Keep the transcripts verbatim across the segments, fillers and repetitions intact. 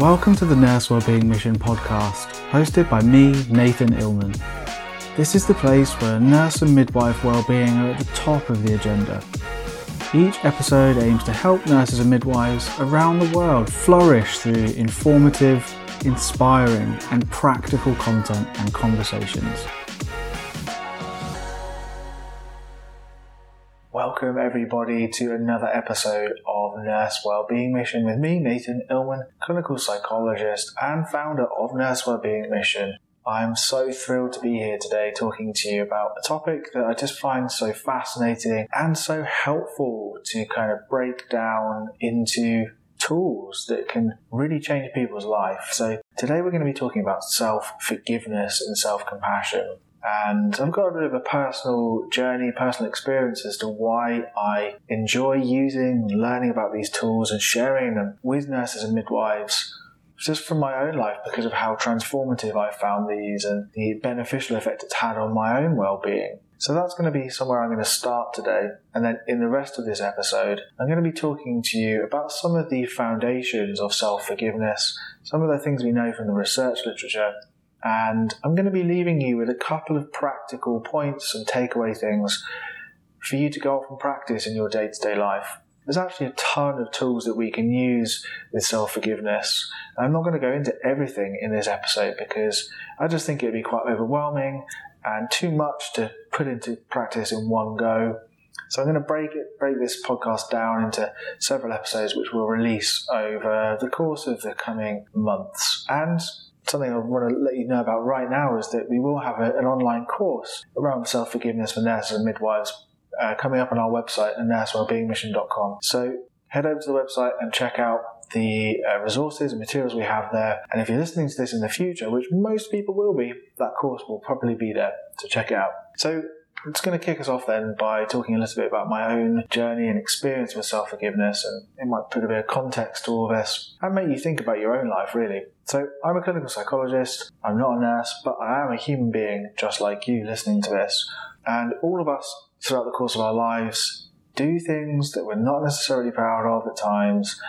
Welcome to the Nurse Wellbeing Mission podcast, hosted by me, Nathan Illman. This is the place where nurse and midwife wellbeing are at the top of the agenda. Each episode aims to help nurses and midwives around the world flourish through informative, inspiring, and practical content and conversations. Welcome everybody to another episode of Nurse Wellbeing Mission with me, Nathan Illman, clinical psychologist and founder of Nurse Wellbeing Mission. I'm so thrilled to be here today talking to you about a topic that I just find so fascinating and so helpful to kind of break down into tools that can really change people's life. So today we're going to be talking about self-forgiveness and self-compassion. And I've got a bit of a personal journey, personal experience as to why I enjoy using and learning about these tools and sharing them with nurses and midwives, just from my own life, because of how transformative I found these and the beneficial effect it's had on my own well-being. So that's going to be somewhere I'm going to start today. And then in the rest of this episode, I'm going to be talking to you about some of the foundations of self-forgiveness, some of the things we know from the research literature. And I'm going to be leaving you with a couple of practical points and takeaway things for you to go off and practice in your day-to-day life. There's actually a ton of tools that we can use with self-forgiveness. I'm not going to go into everything in this episode because I just think it'd be quite overwhelming and too much to put into practice in one go. So I'm going to break it, break this podcast down into several episodes which we'll release over the course of the coming months. And something I want to let you know about right now is that we will have a, an online course around self-forgiveness for nurses and midwives uh, coming up on our website at nurse wellbeing mission dot com. So head over to the website and check out the uh, resources and materials we have there. And if you're listening to this in the future, which most people will be, that course will probably be there. So check it out. So I'm just going to kick us off then by talking a little bit about my own journey and experience with self-forgiveness, and it might put a bit of context to all this and make you think about your own life, really. So I'm a clinical psychologist, I'm not a nurse, but I am a human being just like you listening to this. And all of us throughout the course of our lives do things that we're not necessarily proud of at times,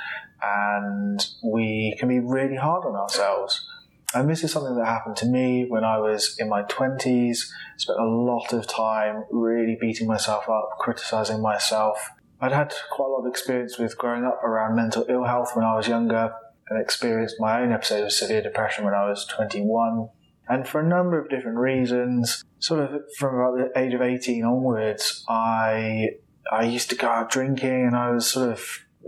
and we can be really hard on ourselves. And this is something that happened to me when I was in my twenties. Spent a lot of time really beating myself up, criticising myself. I'd had quite a lot of experience with growing up around mental ill health when I was younger, and experienced my own episode of severe depression when I was twenty-one. And for a number of different reasons, sort of from about the age of eighteen onwards, I I used to go out drinking, and I was sort of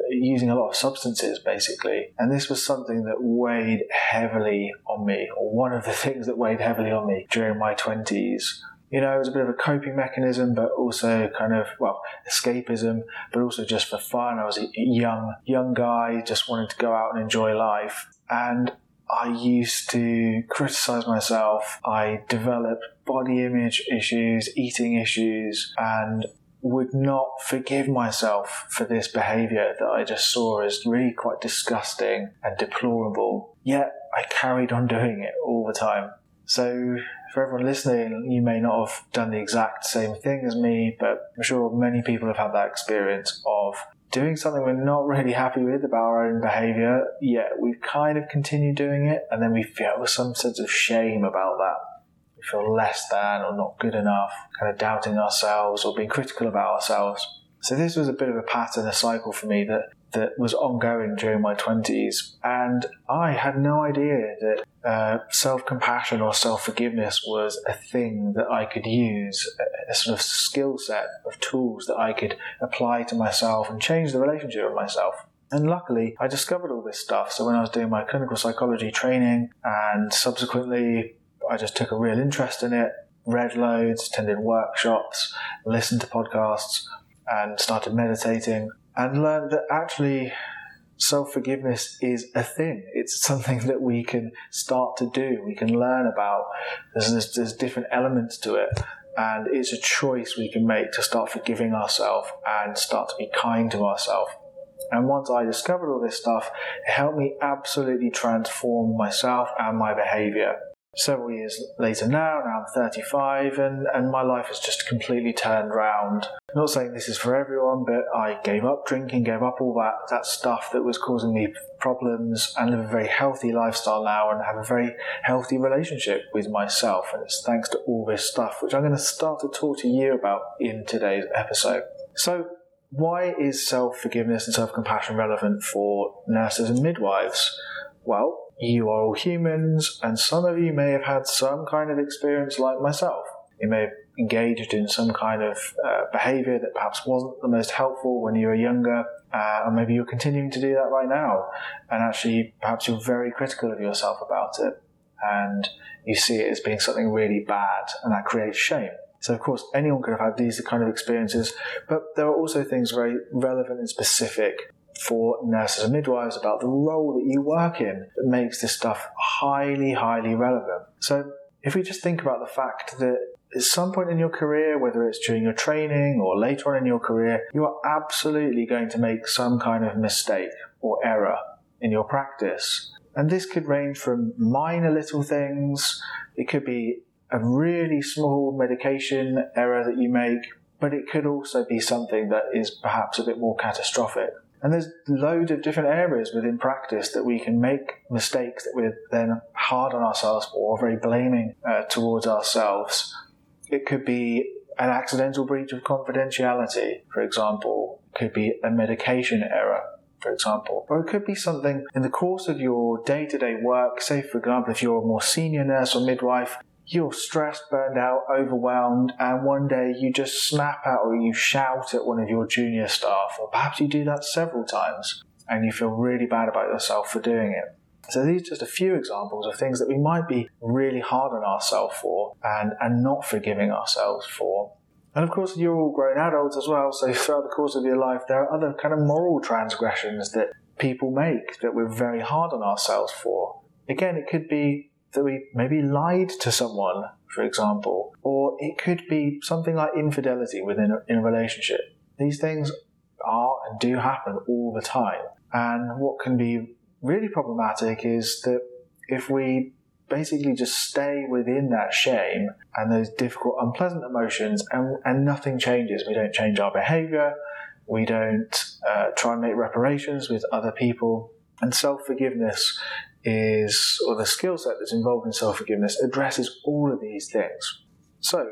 using a lot of substances, basically. And this was something that weighed heavily on me, or one of the things that weighed heavily on me during my twenties. You know, it was a bit of a coping mechanism, but also kind of, well, escapism, but also just for fun. I was a young, young guy, just wanted to go out and enjoy life. And I used to criticize myself. I developed body image issues, eating issues, and would not forgive myself for this behaviour that I just saw as really quite disgusting and deplorable. Yet I carried on doing it all the time. So for everyone listening, you may not have done the exact same thing as me, but I'm sure many people have had that experience of doing something we're not really happy with about our own behaviour, yet we kind of continue doing it, and then we feel some sense of shame about that. Feel less than or not good enough, kind of doubting ourselves or being critical about ourselves. So this was a bit of a pattern, a cycle for me that, that was ongoing during my twenties. And I had no idea that uh, self-compassion or self-forgiveness was a thing that I could use, a, a sort of skill set of tools that I could apply to myself and change the relationship with myself. And luckily, I discovered all this stuff. So when I was doing my clinical psychology training and subsequently I just took a real interest in it, read loads, attended workshops, listened to podcasts, and started meditating, and learned that actually self-forgiveness is a thing. It's something that we can start to do, we can learn about. There's, there's, there's different elements to it, and it's a choice we can make to start forgiving ourselves and start to be kind to ourselves. And once I discovered all this stuff, it helped me absolutely transform myself and my behaviour. several years later now, now I'm thirty-five, and, and my life has just completely turned round. I'm not saying this is for everyone, but I gave up drinking, gave up all that, that stuff that was causing me problems, and live a very healthy lifestyle now and have a very healthy relationship with myself. And it's thanks to all this stuff, which I'm going to start to talk to you about in today's episode. So, why is self-forgiveness and self-compassion relevant for nurses and midwives? Well, you are all humans, and some of you may have had some kind of experience like myself. You may have engaged in some kind of uh, behaviour that perhaps wasn't the most helpful when you were younger, uh, or maybe you're continuing to do that right now, and actually perhaps you're very critical of yourself about it, and you see it as being something really bad, and that creates shame. So, of course, anyone could have had these kind of experiences, but there are also things very relevant and specific for nurses and midwives about the role that you work in that makes this stuff highly, highly relevant. So, if we just think about the fact that at some point in your career, whether it's during your training or later on in your career, you are absolutely going to make some kind of mistake or error in your practice. And this could range from minor little things, it could be a really small medication error that you make, but it could also be something that is perhaps a bit more catastrophic. And there's loads of different areas within practice that we can make mistakes that we're then hard on ourselves or very blaming uh, towards ourselves. It could be an accidental breach of confidentiality, for example. It could be a medication error, for example. Or it could be something in the course of your day-to-day work. Say, for example, if you're a more senior nurse or midwife, you're stressed, burned out, overwhelmed, and one day you just snap out or you shout at one of your junior staff, or perhaps you do that several times, and you feel really bad about yourself for doing it. So these are just a few examples of things that we might be really hard on ourselves for and, and not forgiving ourselves for. And of course, you're all grown adults as well, so throughout the course of your life, there are other kind of moral transgressions that people make that we're very hard on ourselves for. Again, it could be that we maybe lied to someone, for example, or it could be something like infidelity within a, in a relationship. These things are and do happen all the time. And what can be really problematic is that if we basically just stay within that shame and those difficult, unpleasant emotions and, and nothing changes, we don't change our behaviour, we don't uh, try and make reparations with other people, and self-forgiveness is, or the skill set that's involved in self-forgiveness, addresses all of these things. So,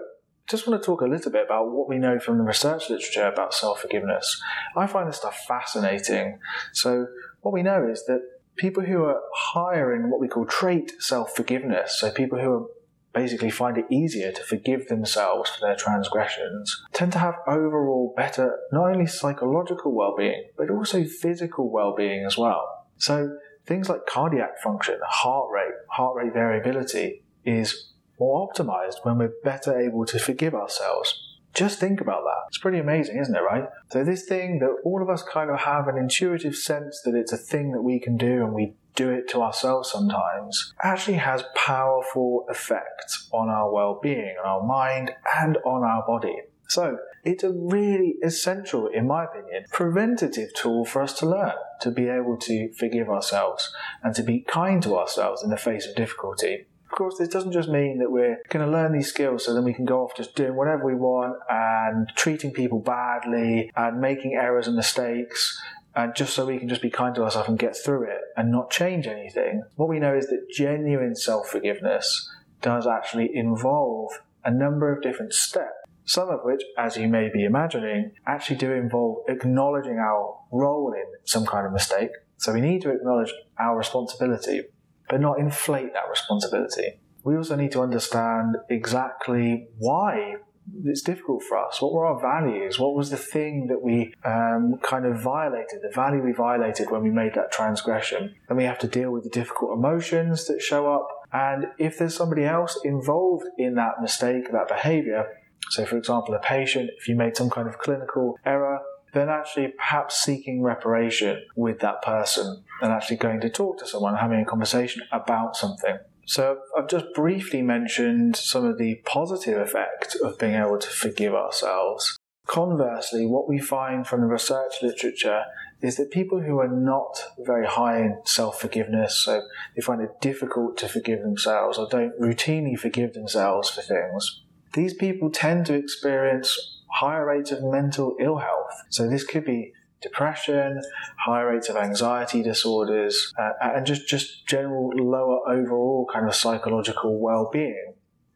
just want to talk a little bit about what we know from the research literature about self-forgiveness. I find this stuff fascinating. So, what we know is that people who are higher in what we call trait self-forgiveness, so people who are basically find it easier to forgive themselves for their transgressions, tend to have overall better, not only psychological well-being, but also physical well-being as well. So, things like cardiac function, heart rate, heart rate variability is more optimized when we're better able to forgive ourselves. Just think about that. It's pretty amazing, isn't it, right? So this thing that all of us kind of have an intuitive sense that it's a thing that we can do and we do it to ourselves sometimes actually has powerful effects on our well-being, on our mind and on our body. So it's a really essential, in my opinion, preventative tool for us to learn, to be able to forgive ourselves and to be kind to ourselves in the face of difficulty. Of course, this doesn't just mean that we're going to learn these skills so then we can go off just doing whatever we want and treating people badly and making errors and mistakes and just so we can just be kind to ourselves and get through it and not change anything. What we know is that genuine self-forgiveness does actually involve a number of different steps, some of which, as you may be imagining, actually do involve acknowledging our role in some kind of mistake. So we need to acknowledge our responsibility, but not inflate that responsibility. We also need to understand exactly why it's difficult for us. What were our values? What was the thing that we um, kind of violated, the value we violated when we made that transgression? Then we have to deal with the difficult emotions that show up. And if there's somebody else involved in that mistake, that behaviour, so, for example, a patient, if you made some kind of clinical error, then actually perhaps seeking reparation with that person and actually going to talk to someone, having a conversation about something. So I've just briefly mentioned some of the positive effects of being able to forgive ourselves. Conversely, what we find from the research literature is that people who are not very high in self-forgiveness, so they find it difficult to forgive themselves or don't routinely forgive themselves for things, these people tend to experience higher rates of mental ill health. So this could be depression, higher rates of anxiety disorders, uh, and just, just general lower overall kind of psychological well-being.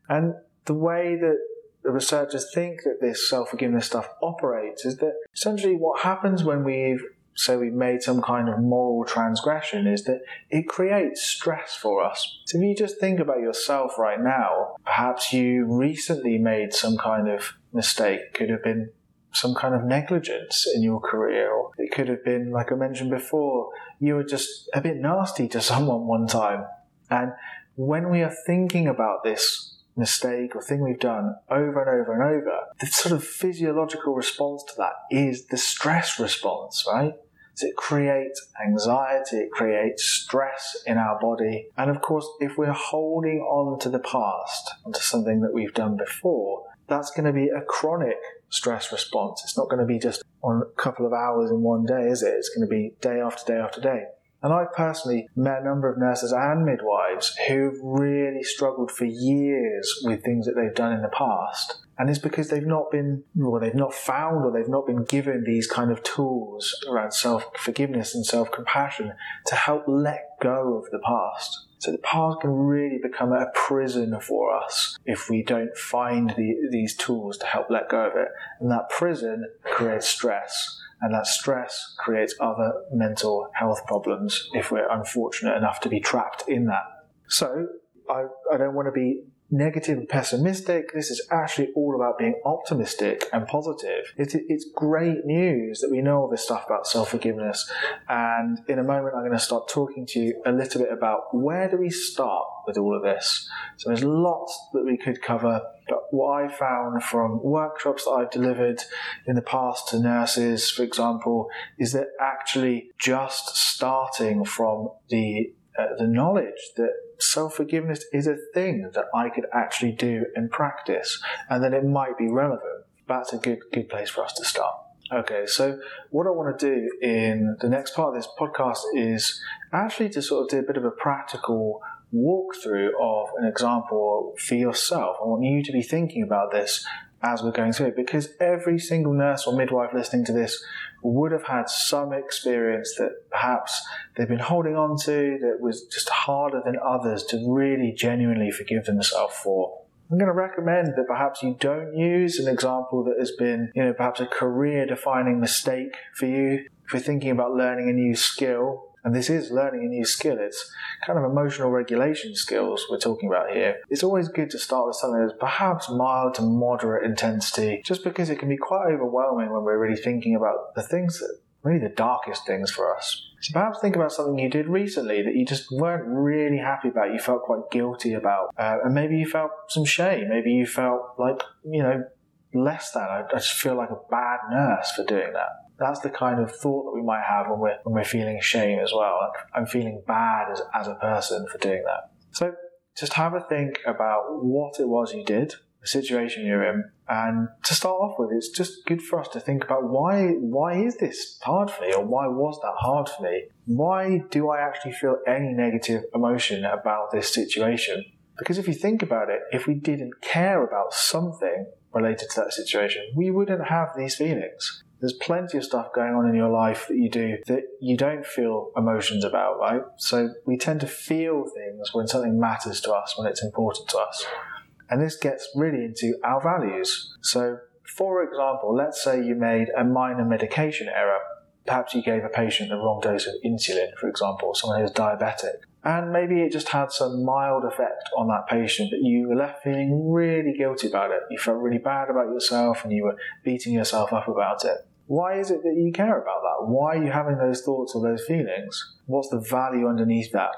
And the way that the researchers think that this self-forgiveness stuff operates is that essentially what happens when we've, say we've made some kind of moral transgression is that it creates stress for us. So if you just think about yourself right now, perhaps you recently made some kind of mistake, could have been some kind of negligence in your career, or it could have been, like I mentioned before, you were just a bit nasty to someone one time. And when we are thinking about this mistake or thing we've done over and over and over, the sort of physiological response to that is the stress response, right? So it creates anxiety, it creates stress in our body. And of course, if we're holding on to the past, onto something that we've done before, that's going to be a chronic stress response. It's not going to be just on a couple of hours in one day, is it? It's going to be day after day after day. And I've personally met a number of nurses and midwives who've really struggled for years with things that they've done in the past. And it's because they've not been, or they've not found, or they've not been given these kind of tools around self-forgiveness and self-compassion to help let go of the past. So the past can really become a prison for us if we don't find the, these tools to help let go of it. And that prison creates stress. And that stress creates other mental health problems if we're unfortunate enough to be trapped in that. So I, I don't want to be negative and pessimistic. This is actually all about being optimistic and positive. It, it's great news that we know all this stuff about self-forgiveness. And in a moment, I'm going to start talking to you a little bit about where do we start with all of this. So there's lots that we could cover. But what I found from workshops that I've delivered in the past to nurses, for example, is that actually just starting from the uh, the knowledge that self-forgiveness is a thing that I could actually do and practice, and that it might be relevant, that's a good good place for us to start. Okay, so what I want to do in the next part of this podcast is actually to sort of do a bit of a practical walkthrough of an example for yourself. I want you to be thinking about this as we're going through it, because every single nurse or midwife listening to this would have had some experience that perhaps they've been holding on to that was just harder than others to really genuinely forgive themselves for. I'm going to recommend that perhaps you don't use an example that has been, you know, perhaps a career-defining mistake for you. If you're thinking about learning a new skill, and this is learning a new skill, it's kind of emotional regulation skills we're talking about here. It's always good to start with something that's perhaps mild to moderate intensity, just because it can be quite overwhelming when we're really thinking about the things that really the darkest things for us. So perhaps think about something you did recently that you just weren't really happy about, you felt quite guilty about, uh, and maybe you felt some shame, maybe you felt like, you know, less than, I, I just feel like a bad nurse for doing that. That's the kind of thought that we might have when we're, when we're feeling shame as well. Like, I'm feeling bad as, as a person for doing that. So just have a think about what it was you did, the situation you're in, and to start off with, it's just good for us to think about why why is this hard for me, or why was that hard for me? Why do I actually feel any negative emotion about this situation? Because if you think about it, if we didn't care about something related to that situation, we wouldn't have these feelings. There's plenty of stuff going on in your life that you do that you don't feel emotions about, right? So we tend to feel things when something matters to us, when it's important to us. And this gets really into our values. So, for example, let's say you made a minor medication error. Perhaps you gave a patient the wrong dose of insulin, for example, someone who's diabetic. And maybe it just had some mild effect on that patient, but you were left feeling really guilty about it. You felt really bad about yourself and you were beating yourself up about it. Why is it that you care about that? Why are you having those thoughts or those feelings? What's the value underneath that?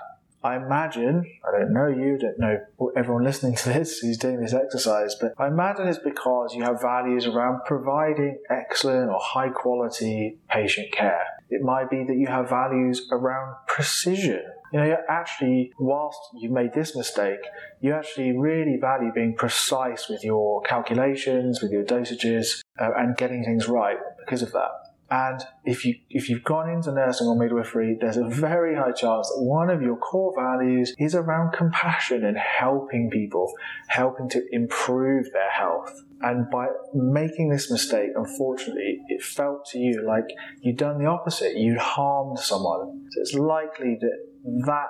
I imagine, I don't know you, don't know everyone listening to this who's doing this exercise, but I imagine it's because you have values around providing excellent or high quality patient care. It might be that you have values around precision, You know, actually, whilst you made this mistake, you actually really value being precise with your calculations, with your dosages, uh, and getting things right because of that. And if you, if you've gone into nursing or midwifery, there's a very high chance that one of your core values is around compassion and helping people, helping to improve their health. And by making this mistake, unfortunately, it felt to you like you'd done the opposite. You'd harmed someone. So it's likely that that,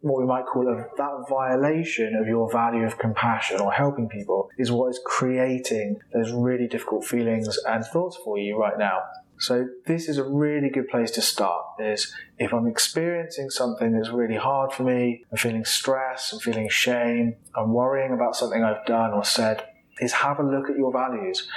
what we might call a, that violation of your value of compassion or helping people, is what is creating those really difficult feelings and thoughts for you right now. So this is a really good place to start, is if I'm experiencing something that's really hard for me, I'm feeling stress, I'm feeling shame, I'm worrying about something I've done or said, is have a look at your values.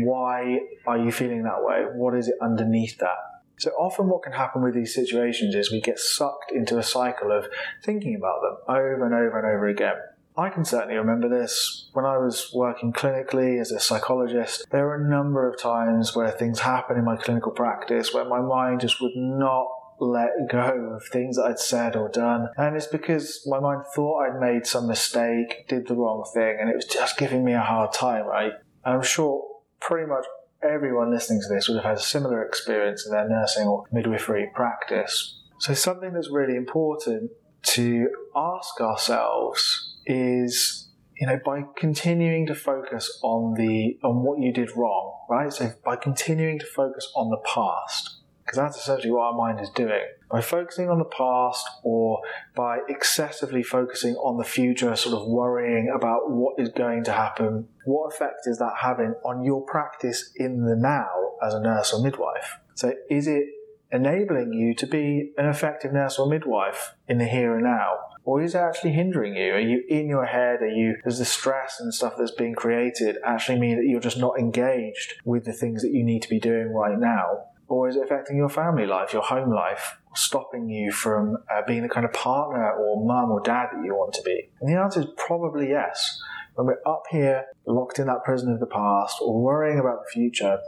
Why are you feeling that way? What is it underneath that? So often what can happen with these situations is we get sucked into a cycle of thinking about them over and over and over again. I can certainly remember this. When I was working clinically as a psychologist, there were a number of times where things happened in my clinical practice where my mind just would not let go of things that I'd said or done. And it's because my mind thought I'd made some mistake, did the wrong thing, and it was just giving me a hard time, right? And I'm sure pretty much everyone listening to this would have had a similar experience in their nursing or midwifery practice. So something that's really important to ask ourselves is, you know, by continuing to focus on the on what you did wrong, right? So by continuing to focus on the past, because that's essentially what our mind is doing. By focusing on the past or by excessively focusing on the future, sort of worrying about what is going to happen, what effect is that having on your practice in the now as a nurse or midwife? So is it enabling you to be an effective nurse or midwife in the here and now? Or is it actually hindering you? Are you in your head? Are you, does the stress and stuff that's being created actually mean that you're just not engaged with the things that you need to be doing right now? Or is it affecting your family life, your home life, stopping you from uh, being the kind of partner or mum or dad that you want to be? And the answer is probably yes. When we're up here, locked in that prison of the past, or worrying about the future,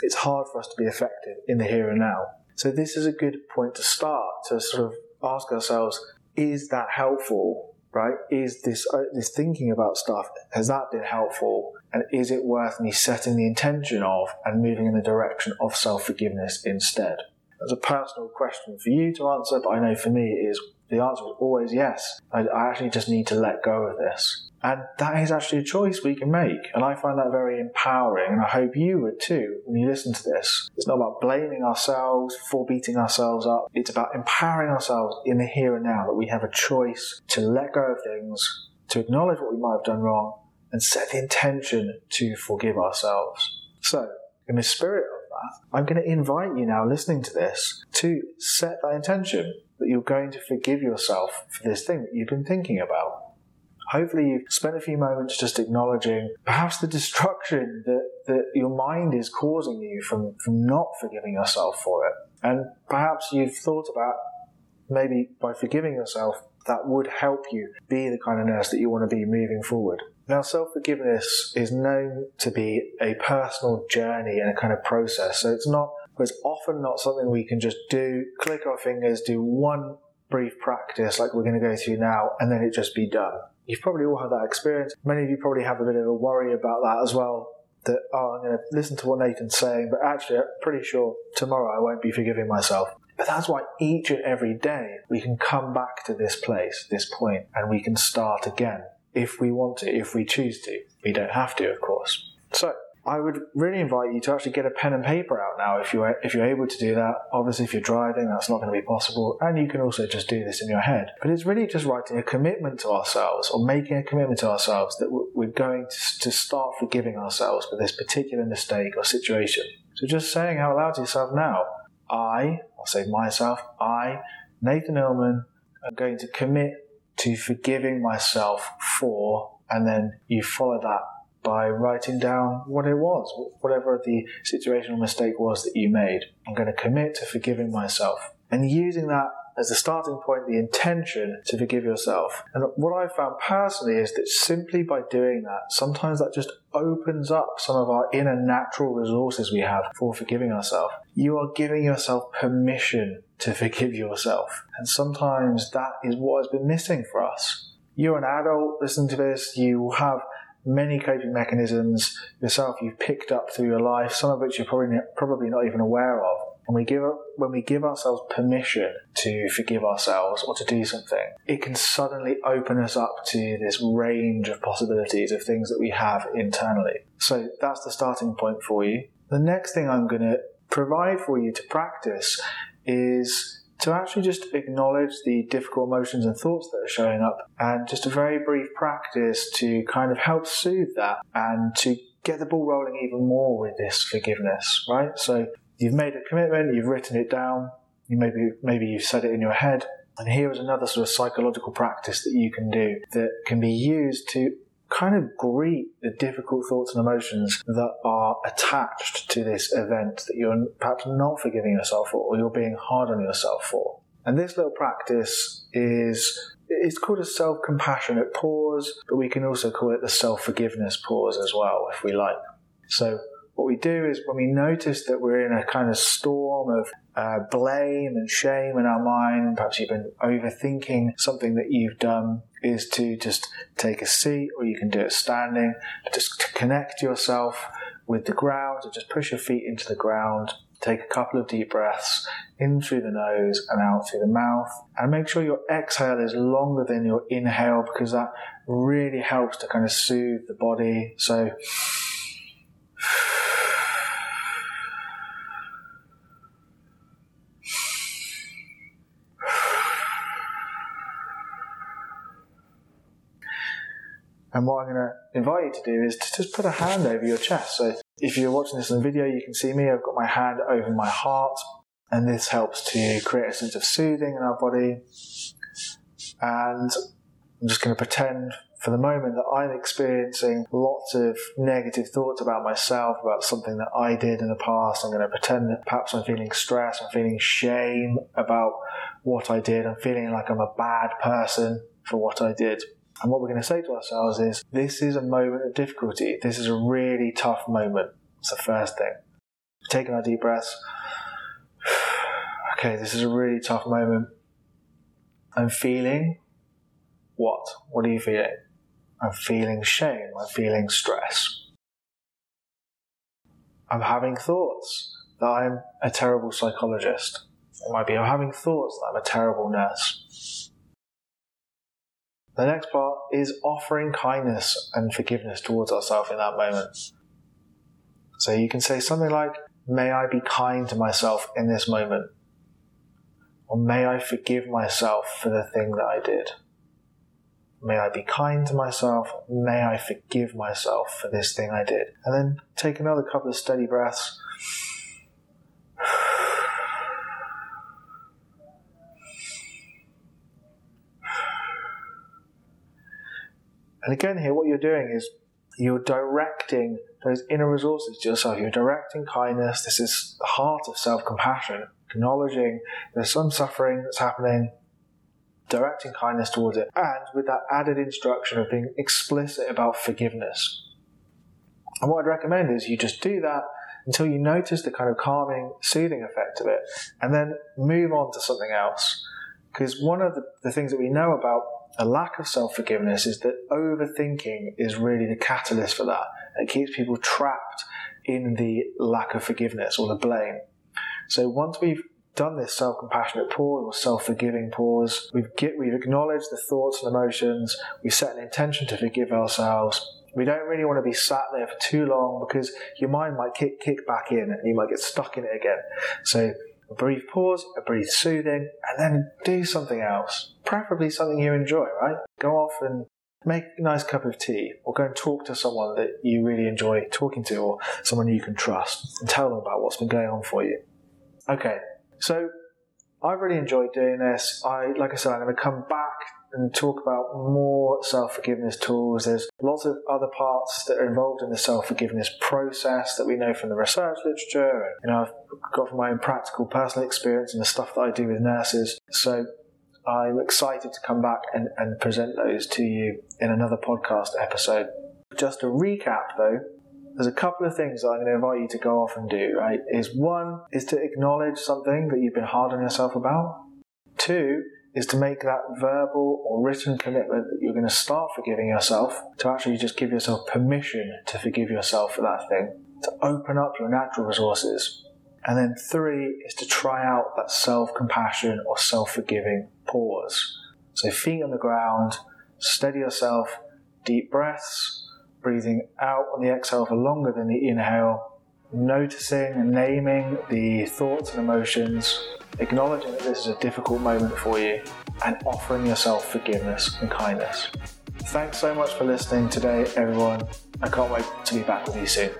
it's hard for us to be effective in the here and now. So this is a good point to start, to sort of ask ourselves, is that helpful, right? Is this, uh, this thinking about stuff, has that been helpful? And is it worth me setting the intention of and moving in the direction of self-forgiveness instead? That's a personal question for you to answer, but I know for me is the answer is always yes. I, I actually just need to let go of this. And that is actually a choice we can make. And I find that very empowering, and I hope you would too when you listen to this. It's not about blaming ourselves for beating ourselves up. It's about empowering ourselves in the here and now, that we have a choice to let go of things, to acknowledge what we might have done wrong, and set the intention to forgive ourselves. So, in the spirit of that, I'm going to invite you now, listening to this, to set that intention that you're going to forgive yourself for this thing that you've been thinking about. Hopefully you've spent a few moments just acknowledging perhaps the destruction that, that your mind is causing you from, from not forgiving yourself for it. And perhaps you've thought about, maybe by forgiving yourself, that would help you be the kind of nurse that you want to be moving forward. Now, self-forgiveness is known to be a personal journey and a kind of process. So it's not, it's often not something we can just do, click our fingers, do one brief practice like we're going to go through now, and then it just be done. You've probably all had that experience. Many of you probably have a bit of a worry about that as well, that, oh, I'm going to listen to what Nathan's saying, but actually I'm pretty sure tomorrow I won't be forgiving myself. But that's why each and every day we can come back to this place, this point, and we can start again. If we want to, if we choose to. We don't have to, of course. So I would really invite you to actually get a pen and paper out now if you're, if you're able to do that. Obviously, if you're driving, that's not going to be possible. And you can also just do this in your head. But it's really just writing a commitment to ourselves, or making a commitment to ourselves, that we're going to, to start forgiving ourselves for this particular mistake or situation. So just saying out loud to yourself now, I, I'll say myself, I, Nathan Illman, am going to commit to forgiving myself for, and then you follow that by writing down what it was, whatever the situational mistake was that you made. I'm going to commit to forgiving myself. And using that as a starting point the intention to forgive yourself. And what I found personally is that simply by doing that, sometimes that just opens up some of our inner natural resources we have for forgiving ourselves. You are giving yourself permission to forgive yourself. And sometimes that is what has been missing for us. You're an adult listening to this, you have many coping mechanisms yourself you've picked up through your life, some of which you're probably probably not even aware of. And we give when we give ourselves permission to forgive ourselves or to do something, it can suddenly open us up to this range of possibilities of things that we have internally. So that's the starting point for you. The next thing I'm going to provide for you to practice is to actually just acknowledge the difficult emotions and thoughts that are showing up, and just a very brief practice to kind of help soothe that and to get the ball rolling even more with this forgiveness, right? So you've made a commitment, you've written it down, you maybe maybe you've said it in your head, and here is another sort of psychological practice that you can do that can be used to kind of greet the difficult thoughts and emotions that are attached to this event that you're perhaps not forgiving yourself for, or you're being hard on yourself for. And this little practice is, it's called a self-compassionate pause, but we can also call it the self-forgiveness pause as well, if we like. So what we do is when we notice that we're in a kind of storm of uh, blame and shame in our mind, perhaps you've been overthinking something that you've done, is to just take a seat, or you can do it standing, just to connect yourself with the ground, or just push your feet into the ground. Take a couple of deep breaths in through the nose and out through the mouth. And make sure your exhale is longer than your inhale, because that really helps to kind of soothe the body. So and what I'm going to invite you to do is to just put a hand over your chest. So if you're watching this in video, you can see me. I've got my hand over my heart, and this helps to create a sense of soothing in our body. And I'm just going to pretend for the moment that I'm experiencing lots of negative thoughts about myself, about something that I did in the past. I'm going to pretend that perhaps I'm feeling stress, I'm feeling shame about what I did, I'm feeling like I'm a bad person for what I did. And what we're going to say to ourselves is, this is a moment of difficulty. This is a really tough moment. It's the first thing. Taking our deep breaths. Okay, this is a really tough moment. I'm feeling what? What are you feeling? I'm feeling shame. I'm feeling stress. I'm having thoughts that I'm a terrible psychologist. It might be I'm having thoughts that I'm a terrible nurse. The next part is offering kindness and forgiveness towards ourselves in that moment. So you can say something like, may I be kind to myself in this moment? Or may I forgive myself for the thing that I did? May I be kind to myself? May I forgive myself for this thing I did? And then take another couple of steady breaths. And again here, what you're doing is you're directing those inner resources to yourself. You're directing kindness. This is the heart of self-compassion, acknowledging there's some suffering that's happening, directing kindness towards it, and with that added instruction of being explicit about forgiveness. And what I'd recommend is you just do that until you notice the kind of calming, soothing effect of it, and then move on to something else. Because one of the, the things that we know about a lack of self-forgiveness is that overthinking is really the catalyst for that. It keeps people trapped in the lack of forgiveness or the blame. So once we've done this self-compassionate pause or self-forgiving pause, we've get, we've acknowledged the thoughts and emotions, we've set an intention to forgive ourselves. We don't really want to be sat there for too long, because your mind might kick, kick back in and you might get stuck in it again. So a brief pause, a brief soothing, and then do something else. Preferably something you enjoy, right? Go off and make a nice cup of tea, or go and talk to someone that you really enjoy talking to, or someone you can trust, and tell them about what's been going on for you. Okay, so I've really enjoyed doing this. I, like I said, I'm going to come back and talk about more self-forgiveness tools. There's lots of other parts that are involved in the self-forgiveness process that we know from the research literature, and you know, I've got from my own practical personal experience and the stuff that I do with nurses. So I'm excited to come back and, and present those to you in another podcast episode. Just to recap though, there's a couple of things that I'm going to invite you to go off and do, right? Is one is to acknowledge something that you've been hard on yourself about. Two is to make that verbal or written commitment that you're going to start forgiving yourself, to actually just give yourself permission to forgive yourself for that thing, to open up your natural resources. And then three is to try out that self-compassion or self-forgiving pause. So feet on the ground, steady yourself, deep breaths, breathing out on the exhale for longer than the inhale, noticing and naming the thoughts and emotions, acknowledging that this is a difficult moment for you, and offering yourself forgiveness and kindness. Thanks so much for listening today, everyone. I can't wait to be back with you soon.